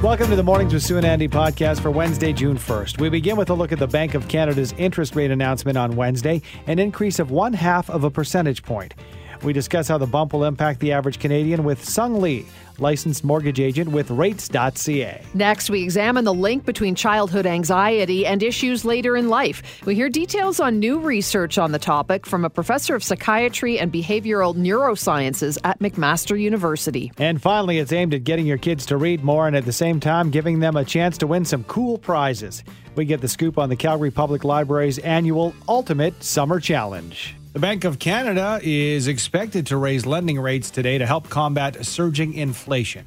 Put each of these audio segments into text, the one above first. Welcome to the Mornings with Sue and Andy podcast for Wednesday, June 1st. We begin with a look at the Bank of Canada's interest rate announcement on Wednesday, an increase of 0.5 percentage point. We discuss how the bump will impact the average Canadian with Sung Lee, licensed mortgage agent with rates.ca. Next, we examine the link between childhood anxiety and issues later in life. We hear details on new research on the topic from a professor of psychiatry and behavioral neurosciences at McMaster University. And finally, it's aimed at getting your kids to read more and at the same time giving them a chance to win some cool prizes. We get the scoop on the Calgary Public Library's annual Ultimate Summer Challenge. The Bank of Canada is expected to raise lending rates today to help combat surging inflation.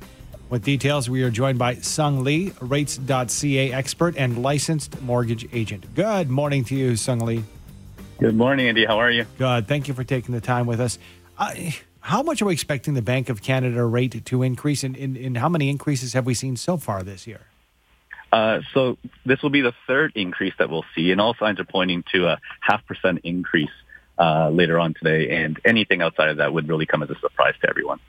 With details, we are joined by Sung Lee, rates.ca expert and licensed mortgage agent. Good morning to you, Sung Lee. Good morning, Andy. How are you? Good. Thank you for taking the time with us. How much are we expecting the Bank of Canada rate to increase, and in how many increases have we seen so far this year? So this will be the third increase that we'll see, and all signs are pointing to a 0.5% increase later on today, and anything outside of that would really come as a surprise to everyone.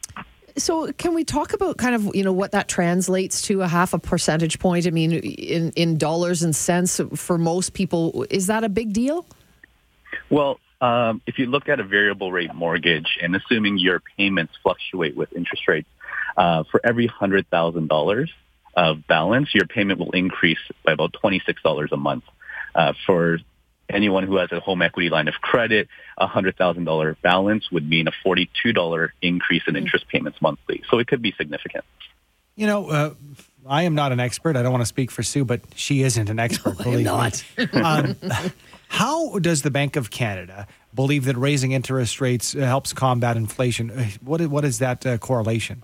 So can we talk about kind of, you know, what that translates to, 0.5 percentage point? I mean, in dollars and cents for most people, is that a big deal? Well, if you look at a variable rate mortgage and assuming your payments fluctuate with interest rates, for every $100,000 of balance, your payment will increase by about $26 a month. For anyone who has a home equity line of credit, a $100,000 balance would mean a $42 increase in interest payments monthly. So it could be significant. You know, I am not an expert. I don't want to speak for Sue, but she isn't an expert. No, believe not. Me. How does the Bank of Canada believe that raising interest rates helps combat inflation? What is that correlation?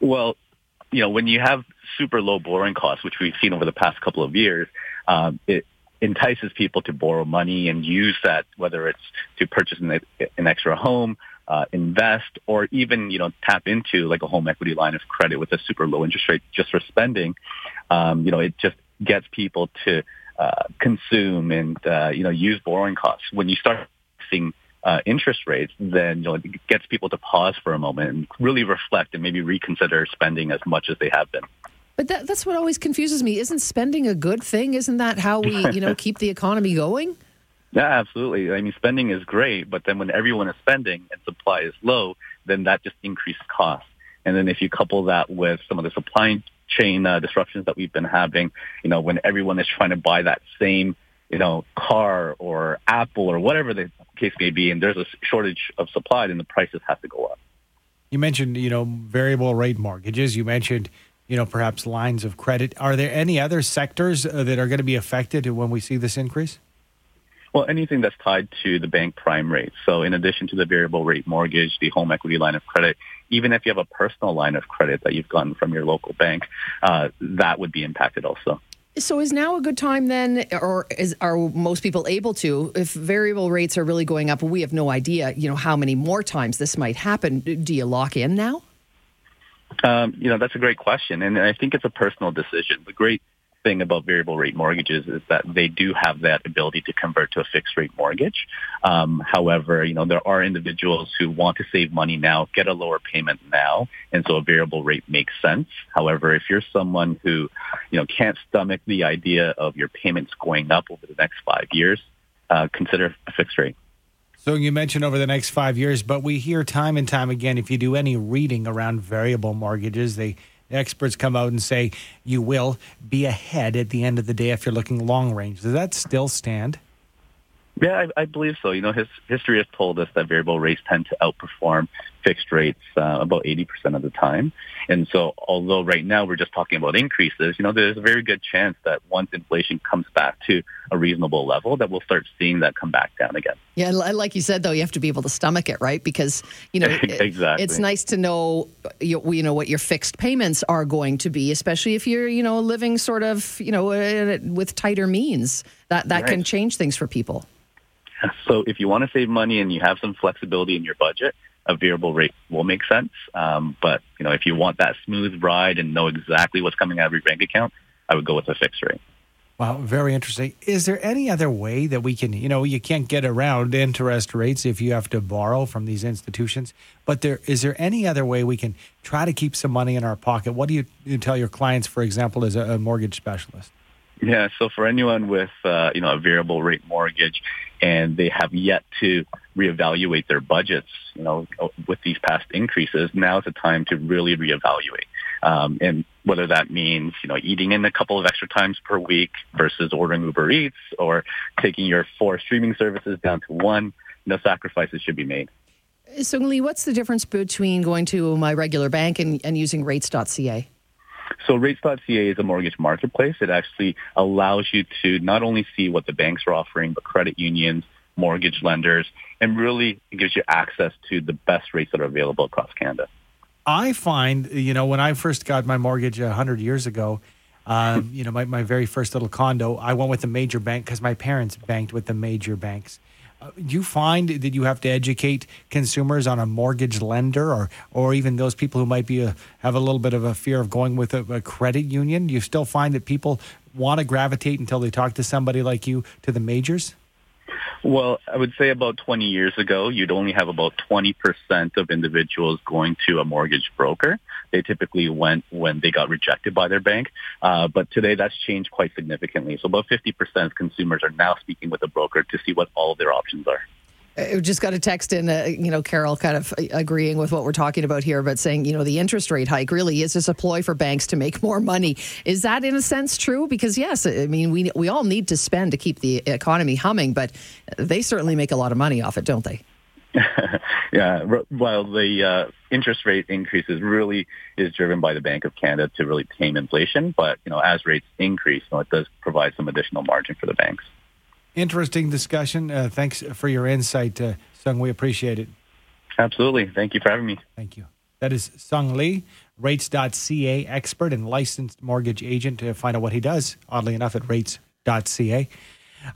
Well, you know, when you have super low borrowing costs, which we've seen over the past couple of years, it entices people to borrow money and use that, whether it's to purchase an extra home, invest, or even, you know, tap into like a home equity line of credit with a super low interest rate just for spending. You know, it just gets people to consume and, you know, use borrowing costs. When you start seeing interest rates, then, you know, it gets people to pause for a moment and really reflect and maybe reconsider spending as much as they have been. But that's what always confuses me. Isn't spending a good thing? Isn't that how we, you know, keep the economy going? Yeah, absolutely. I mean, spending is great, but then when everyone is spending and supply is low, then that just increases costs. And then if you couple that with some of the supply chain disruptions that we've been having, you know, when everyone is trying to buy that same, you know, car or Apple or whatever the case may be, and there's a shortage of supply, then the prices have to go up. You mentioned, you know, variable rate mortgages. You mentioned, you know, perhaps lines of credit. Are there any other sectors that are going to be affected when we see this increase? Well, anything that's tied to the bank prime rate. So in addition to the variable rate mortgage, the home equity line of credit, even if you have a personal line of credit that you've gotten from your local bank, that would be impacted also. So is now a good time then, or are most people able to, if variable rates are really going up, we have no idea, you know, how many more times this might happen. Do you lock in now? You know, that's a great question, and I think it's a personal decision. The great thing about variable rate mortgages is that they do have that ability to convert to a fixed rate mortgage. However, you know, there are individuals who want to save money now, get a lower payment now, and so a variable rate makes sense. However, if you're someone who, you know, can't stomach the idea of your payments going up over the next 5 years, consider a fixed rate. So you mentioned over the next 5 years, but we hear time and time again, if you do any reading around variable mortgages, the experts come out and say you will be ahead at the end of the day if you're looking long range. Does that still stand? Yeah, I believe so. You know, history has told us that variable rates tend to outperform fixed rates about 80% of the time. And so although right now we're just talking about increases, you know, there's a very good chance that once inflation comes back to a reasonable level, that we'll start seeing that come back down again. Yeah, like you said, though, you have to be able to stomach it, right? Because, you know, exactly. It's nice to know, you know, what your fixed payments are going to be, especially if you're, you know, living sort of, you know, with tighter means. That right. Can change things for people. So if you want to save money and you have some flexibility in your budget, a variable rate will make sense. But, you know, if you want that smooth ride and know exactly what's coming out of your bank account, I would go with a fixed rate. Wow, very interesting. Is there any other way that we can, you know, you can't get around interest rates if you have to borrow from these institutions, but is there any other way we can try to keep some money in our pocket? What do you tell your clients, for example, as a mortgage specialist? Yeah, so for anyone with, a variable rate mortgage and they have yet to reevaluate their budgets, with these past increases, now's the time to really reevaluate. And whether that means, eating in a couple of extra times per week versus ordering Uber Eats or taking your 4 streaming services down to 1, no sacrifices should be made. Sung Lee, what's the difference between going to my regular bank and using rates.ca? So rates.ca is a mortgage marketplace. It actually allows you to not only see what the banks are offering, but credit unions, mortgage lenders, and really it gives you access to the best rates that are available across Canada. I find, when I first got my mortgage 100 years ago, my very first little condo, I went with a major bank because my parents banked with the major banks. Do you find that you have to educate consumers on a mortgage lender or even those people who might be have a little bit of a fear of going with a credit union? Do you still find that people want to gravitate until they talk to somebody like you to the majors? Well, I would say about 20 years ago, you'd only have about 20% of individuals going to a mortgage broker. They typically went when they got rejected by their bank. But today, that's changed quite significantly. So about 50% of consumers are now speaking with a broker to see what all of their options are. I just got a text in, Carol kind of agreeing with what we're talking about here, but saying, the interest rate hike really is just a ploy for banks to make more money. Is that in a sense true? Because yes, I mean, we all need to spend to keep the economy humming, but they certainly make a lot of money off it, don't they? Yeah, well, the interest rate increases really is driven by the Bank of Canada to really tame inflation, but, as rates increase, it does provide some additional margin for the banks. Interesting discussion. Thanks for your insight, Sung. We appreciate it. Absolutely. Thank you for having me. Thank you. That is Sung Lee, rates.ca expert and licensed mortgage agent. To find out what he does, oddly enough, at rates.ca.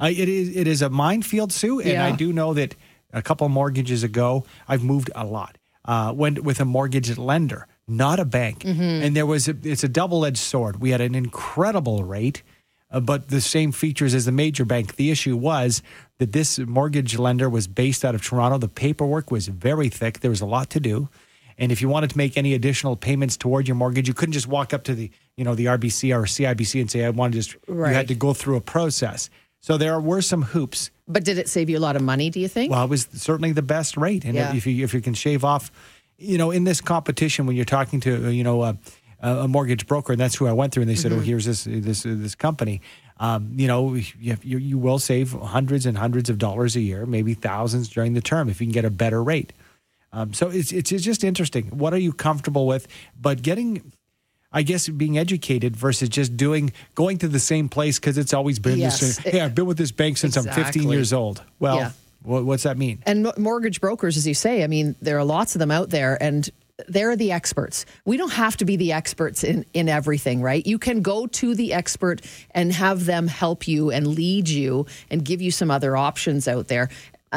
It is a minefield, Sue, and yeah. I do know that a couple mortgages ago, I've moved a lot. Went with a mortgage lender, not a bank. Mm-hmm. And it's a double-edged sword. We had an incredible rate, but the same features as the major bank. The issue was that this mortgage lender was based out of Toronto. The paperwork was very thick. There was a lot to do. And if you wanted to make any additional payments toward your mortgage, you couldn't just walk up to the, the RBC or CIBC and say, I want to just, right. You had to go through a process. So there were some hoops. But did it save you a lot of money, do you think? Well, it was certainly the best rate. And yeah. if you can shave off, in this competition, when you're talking to, a mortgage broker, and that's who I went through, and they said, mm-hmm. "Oh, here's this company. You will save hundreds and hundreds of dollars a year, maybe thousands during the term if you can get a better rate." So it's just interesting. What are you comfortable with? But being educated versus just going to the same place because it's always been the same. Hey, I've been with this bank since I'm 15 years old. Well, what's that mean? And mortgage brokers, as you say, I mean, there are lots of them out there, and they're the experts. We don't have to be the experts in everything, right? You can go to the expert and have them help you and lead you and give you some other options out there.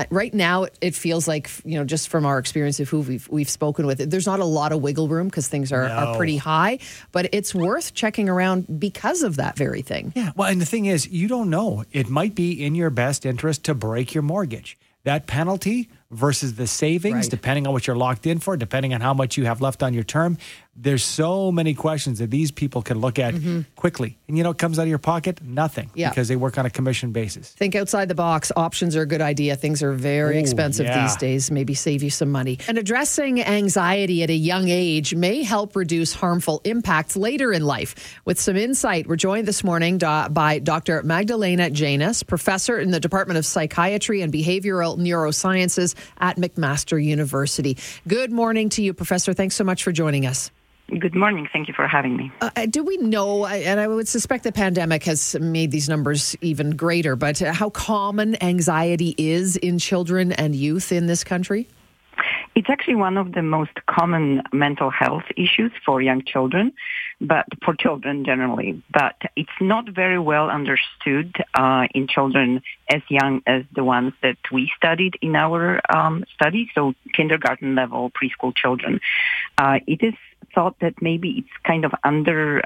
Right now, it feels like, just from our experience of who we've spoken with, there's not a lot of wiggle room because things are pretty high, but it's worth checking around because of that very thing. Yeah, well, and the thing is, you don't know. It might be in your best interest to break your mortgage. That penalty versus the savings, right, depending on what you're locked in for, depending on how much you have left on your term. There's so many questions that these people can look at quickly. And it comes out of your pocket, nothing, because they work on a commission basis. Think outside the box. Options are a good idea. Things are very expensive these days. Maybe save you some money. And addressing anxiety at a young age may help reduce harmful impacts later in life. With some insight, we're joined this morning by Dr. Magdalena Janus, professor in the Department of Psychiatry and Behavioral Neurosciences at McMaster University. Good morning to you, Professor. Thanks so much for joining us. Good morning. Thank you for having me. Do we know, and I would suspect the pandemic has made these numbers even greater, but how common anxiety is in children and youth in this country? It's actually one of the most common mental health issues for young children, but for children generally. But it's not very well understood in children as young as the ones that we studied in our study, so kindergarten level, preschool children. It is thought that maybe it's kind of under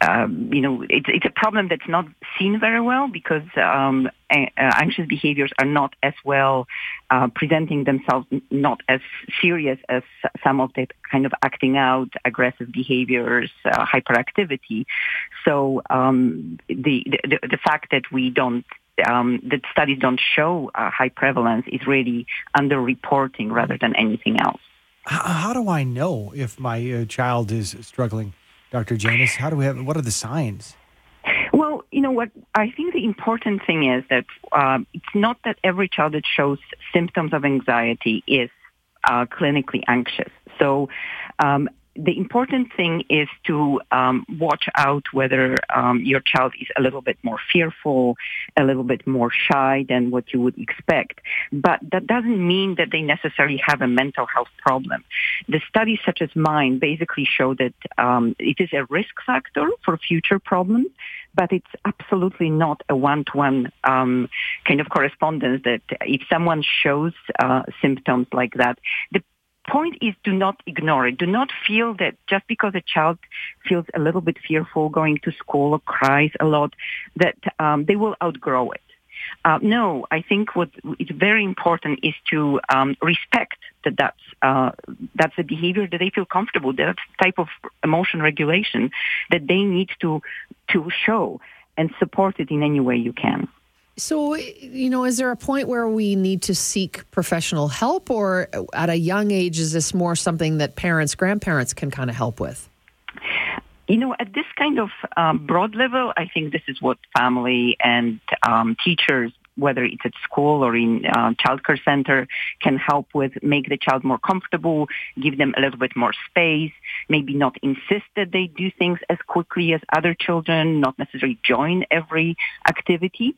it's a problem that's not seen very well because anxious behaviors are not as well presenting themselves, not as serious as some of the kind of acting out, aggressive behaviors, hyperactivity. So the fact that we don't that studies don't show high prevalence is really underreporting rather than anything else. How do I know if my child is struggling, Dr. Janus? What are the signs? Well, you know what? I think the important thing is that it's not that every child that shows symptoms of anxiety is clinically anxious. So the important thing is to watch out whether your child is a little bit more fearful, a little bit more shy than what you would expect. But that doesn't mean that they necessarily have a mental health problem. The studies such as mine basically show that it is a risk factor for future problems, but it's absolutely not a one-to-one kind of correspondence that if someone shows symptoms like that, the point is, do not ignore it. Do not feel that just because a child feels a little bit fearful going to school or cries a lot, that they will outgrow it. No, I think what is very important is to respect that's the behavior that they feel comfortable, that type of emotion regulation that they need to show and support it in any way you can. So, you know, is there a point where we need to seek professional help, or at a young age, is this more something that parents, grandparents can kind of help with? You know, at this kind of broad level, I think this is what family and teachers, whether it's at school or in childcare center, can help with, make the child more comfortable, give them a little bit more space, maybe not insist that they do things as quickly as other children, not necessarily join every activity.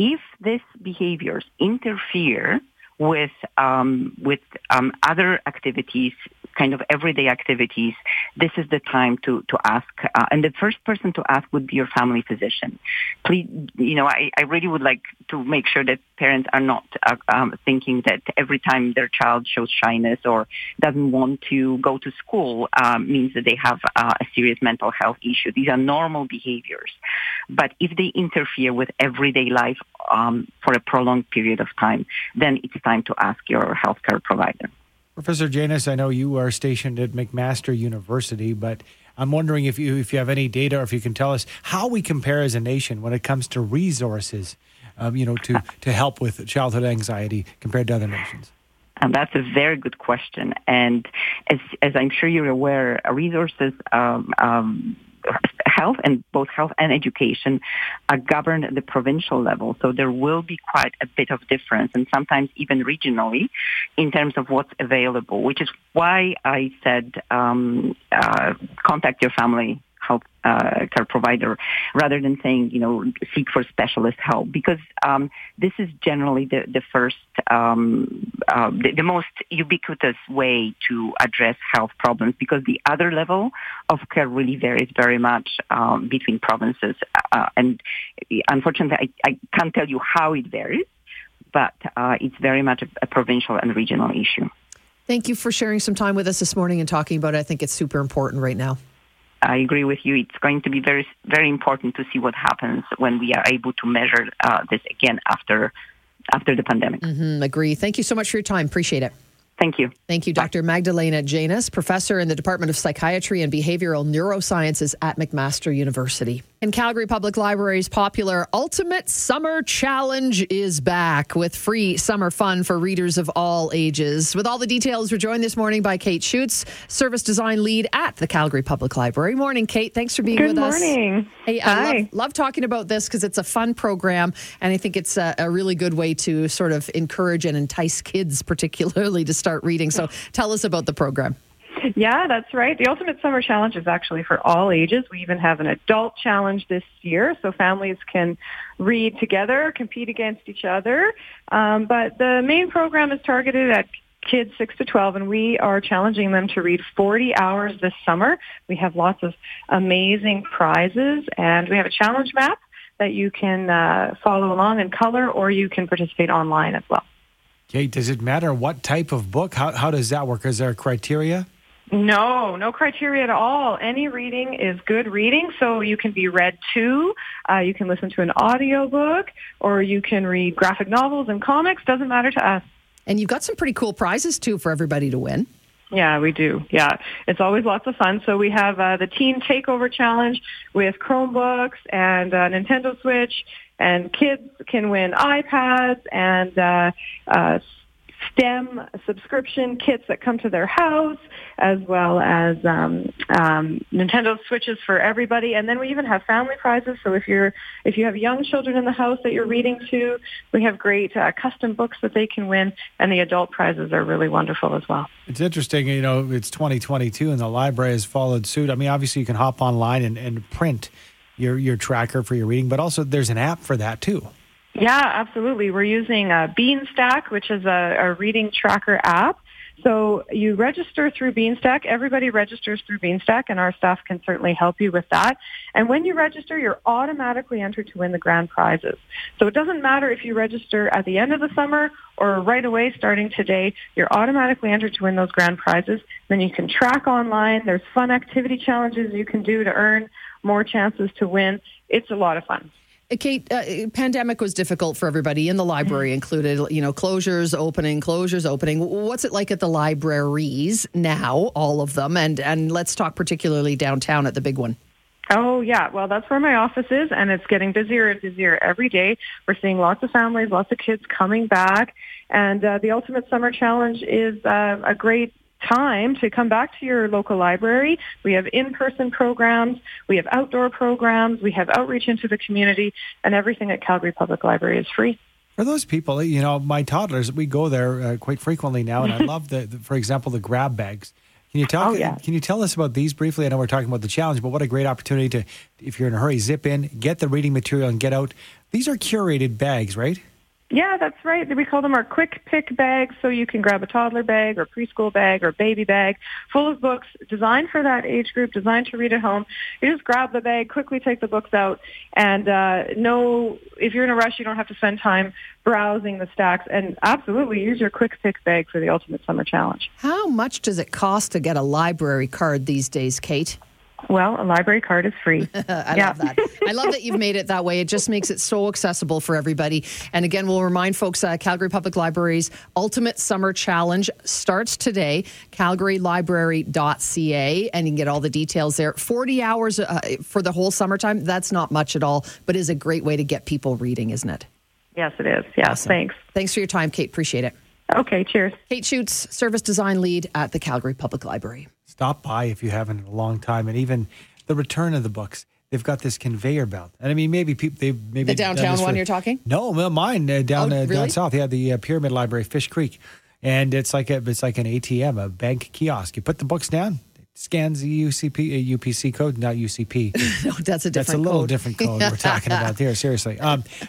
If these behaviors interfere with other activities, kind of everyday activities, this is the time to ask. And the first person to ask would be your family physician. Please, you know, I really would like to make sure that parents are not thinking that every time their child shows shyness or doesn't want to go to school means that they have a serious mental health issue. These are normal behaviors. But if they interfere with everyday life for a prolonged period of time, then it's time to ask your healthcare provider. Professor Janus, I know you are stationed at McMaster University, but I'm wondering if you have any data or if you can tell us how we compare as a nation when it comes to resources, to help with childhood anxiety compared to other nations. And that's a very good question. And as I'm sure you're aware, resources, health and both health and education are governed at the provincial level. So there will be quite a bit of difference and sometimes even regionally in terms of what's available, which is why I said contact your family health care provider rather than saying, you know, seek for specialist help, because this is generally the first, the most ubiquitous way to address health problems, because the other level of care really varies very much between provinces. And unfortunately, I can't tell you how it varies, but it's very much a provincial and regional issue. Thank you for sharing some time with us this morning and talking about it. I think it's super important right now. I agree with you. It's going to be very, very important to see what happens when we are able to measure this again after the pandemic. Mm-hmm, agree. Thank you so much for your time. Appreciate it. Thank you. Thank you, Dr. Bye. Magdalena Janus, professor in the Department of Psychiatry and Behavioral Neurosciences at McMaster University. And Calgary Public Library's popular Ultimate Summer Challenge is back with free summer fun for readers of all ages. With all the details, we're joined this morning by Kate Schutz, service design lead at the Calgary Public Library. Morning, Kate. Thanks for being with us. Good morning. Hey, hi. I love talking about this because it's a fun program, and I think it's a really good way to sort of encourage and entice kids particularly to start reading. So tell us about the program. Yeah, that's right. The Ultimate Summer Challenge is actually for all ages. We even have an adult challenge this year, so families can read together, compete against each other. But the main program is targeted at kids 6 to 12, and we are challenging them to read 40 hours this summer. We have lots of amazing prizes, and we have a challenge map that you can follow along in color, or you can participate online as well. Kate, does it matter what type of book? How does that work? Is there a criteria? No, no criteria at all. Any reading is good reading, so you can be read to, you can listen to an audiobook, or you can read graphic novels and comics. Doesn't matter to us. And you've got some pretty cool prizes, too, for everybody to win. Yeah, we do. Yeah, it's always lots of fun. So we have the Teen Takeover Challenge with Chromebooks and Nintendo Switch, and kids can win iPads and STEM subscription kits that come to their house, as well as Nintendo Switches for everybody. And then we even have family prizes. So if you have young children in the house that you're reading to, we have great custom books that they can win. And the adult prizes are really wonderful as well. It's interesting, you know, it's 2022 and the library has followed suit. I mean, obviously you can hop online and print your tracker for your reading, but also there's an app for that too. Yeah, absolutely. We're using Beanstack, which is a reading tracker app. So you register through Beanstack. Everybody registers through Beanstack, and our staff can certainly help you with that. And when you register, you're automatically entered to win the grand prizes. So it doesn't matter if you register at the end of the summer or right away starting today, you're automatically entered to win those grand prizes. Then you can track online. There's fun activity challenges you can do to earn more chances to win. It's a lot of fun. Kate, pandemic was difficult for everybody, in the library included, you know, closures, opening. What's it like at the libraries now, all of them? And let's talk particularly downtown at the big one. Oh, yeah. Well, that's where my office is, and it's getting busier and busier every day. We're seeing lots of families, lots of kids coming back. And the Ultimate Summer Challenge is a great time to come back to your local library. We have in-person programs, we have outdoor programs, we have outreach into the community, and everything at Calgary Public Library is free. For those people, you know, my toddlers, we go there quite frequently now, and I love, for example, the grab bags. Can you tell us about these briefly? I know we're talking about the challenge, but what a great opportunity to, if you're in a hurry, zip in, get the reading material, and get out. These are curated bags, right? Yeah, that's right. We call them our quick pick bags, so you can grab a toddler bag or preschool bag or baby bag full of books designed for that age group, designed to read at home. You just grab the bag, quickly take the books out, and if you're in a rush, you don't have to spend time browsing the stacks, and absolutely use your quick pick bag for the Ultimate Summer Challenge. How much does it cost to get a library card these days, Kate? Well, a library card is free. I love that. I love that you've made it that way. It just makes it so accessible for everybody. And again, we'll remind folks, Calgary Public Library's Ultimate Summer Challenge starts today, calgarylibrary.ca, and you can get all the details there. 40 hours for the whole summertime, that's not much at all, but is a great way to get people reading, isn't it? Yes, it is. Yeah, awesome. Thanks. Thanks for your time, Kate. Appreciate it. Okay, cheers. Kate Schutz, Service Design Lead at the Calgary Public Library. Stop by if you haven't in a long time. And even the return of the books, they've got this conveyor belt. And I mean, maybe people, they maybe the downtown one you're talking? No, mine down south. Yeah, the Pyramid Library, Fish Creek, and it's like an ATM, a bank kiosk. You put the books down, it scans the UPC code, not UCP. No, that's a little different code we're talking about there. Seriously,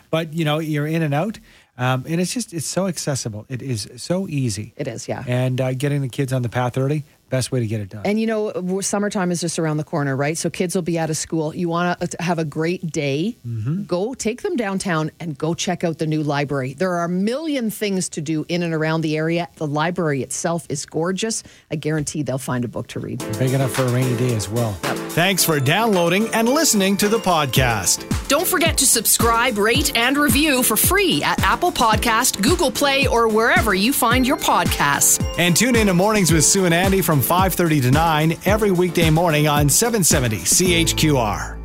but you know, you're in and out. And it's so accessible. It is so easy. It is, yeah. And getting the kids on the path early, best way to get it done. And you know, summertime is just around the corner, right? So kids will be out of school. You want to have a great day. Mm-hmm. Go take them downtown and go check out the new library. There are a million things to do in and around the area. The library itself is gorgeous. I guarantee they'll find a book to read. Big enough for a rainy day as well. Yep. Thanks for downloading and listening to the podcast. Don't forget to subscribe, rate, and review for free at Apple Podcast, Google Play, or wherever you find your podcasts. And tune in to Mornings with Sue and Andy from 5:30 to 9 every weekday morning on 770 CHQR.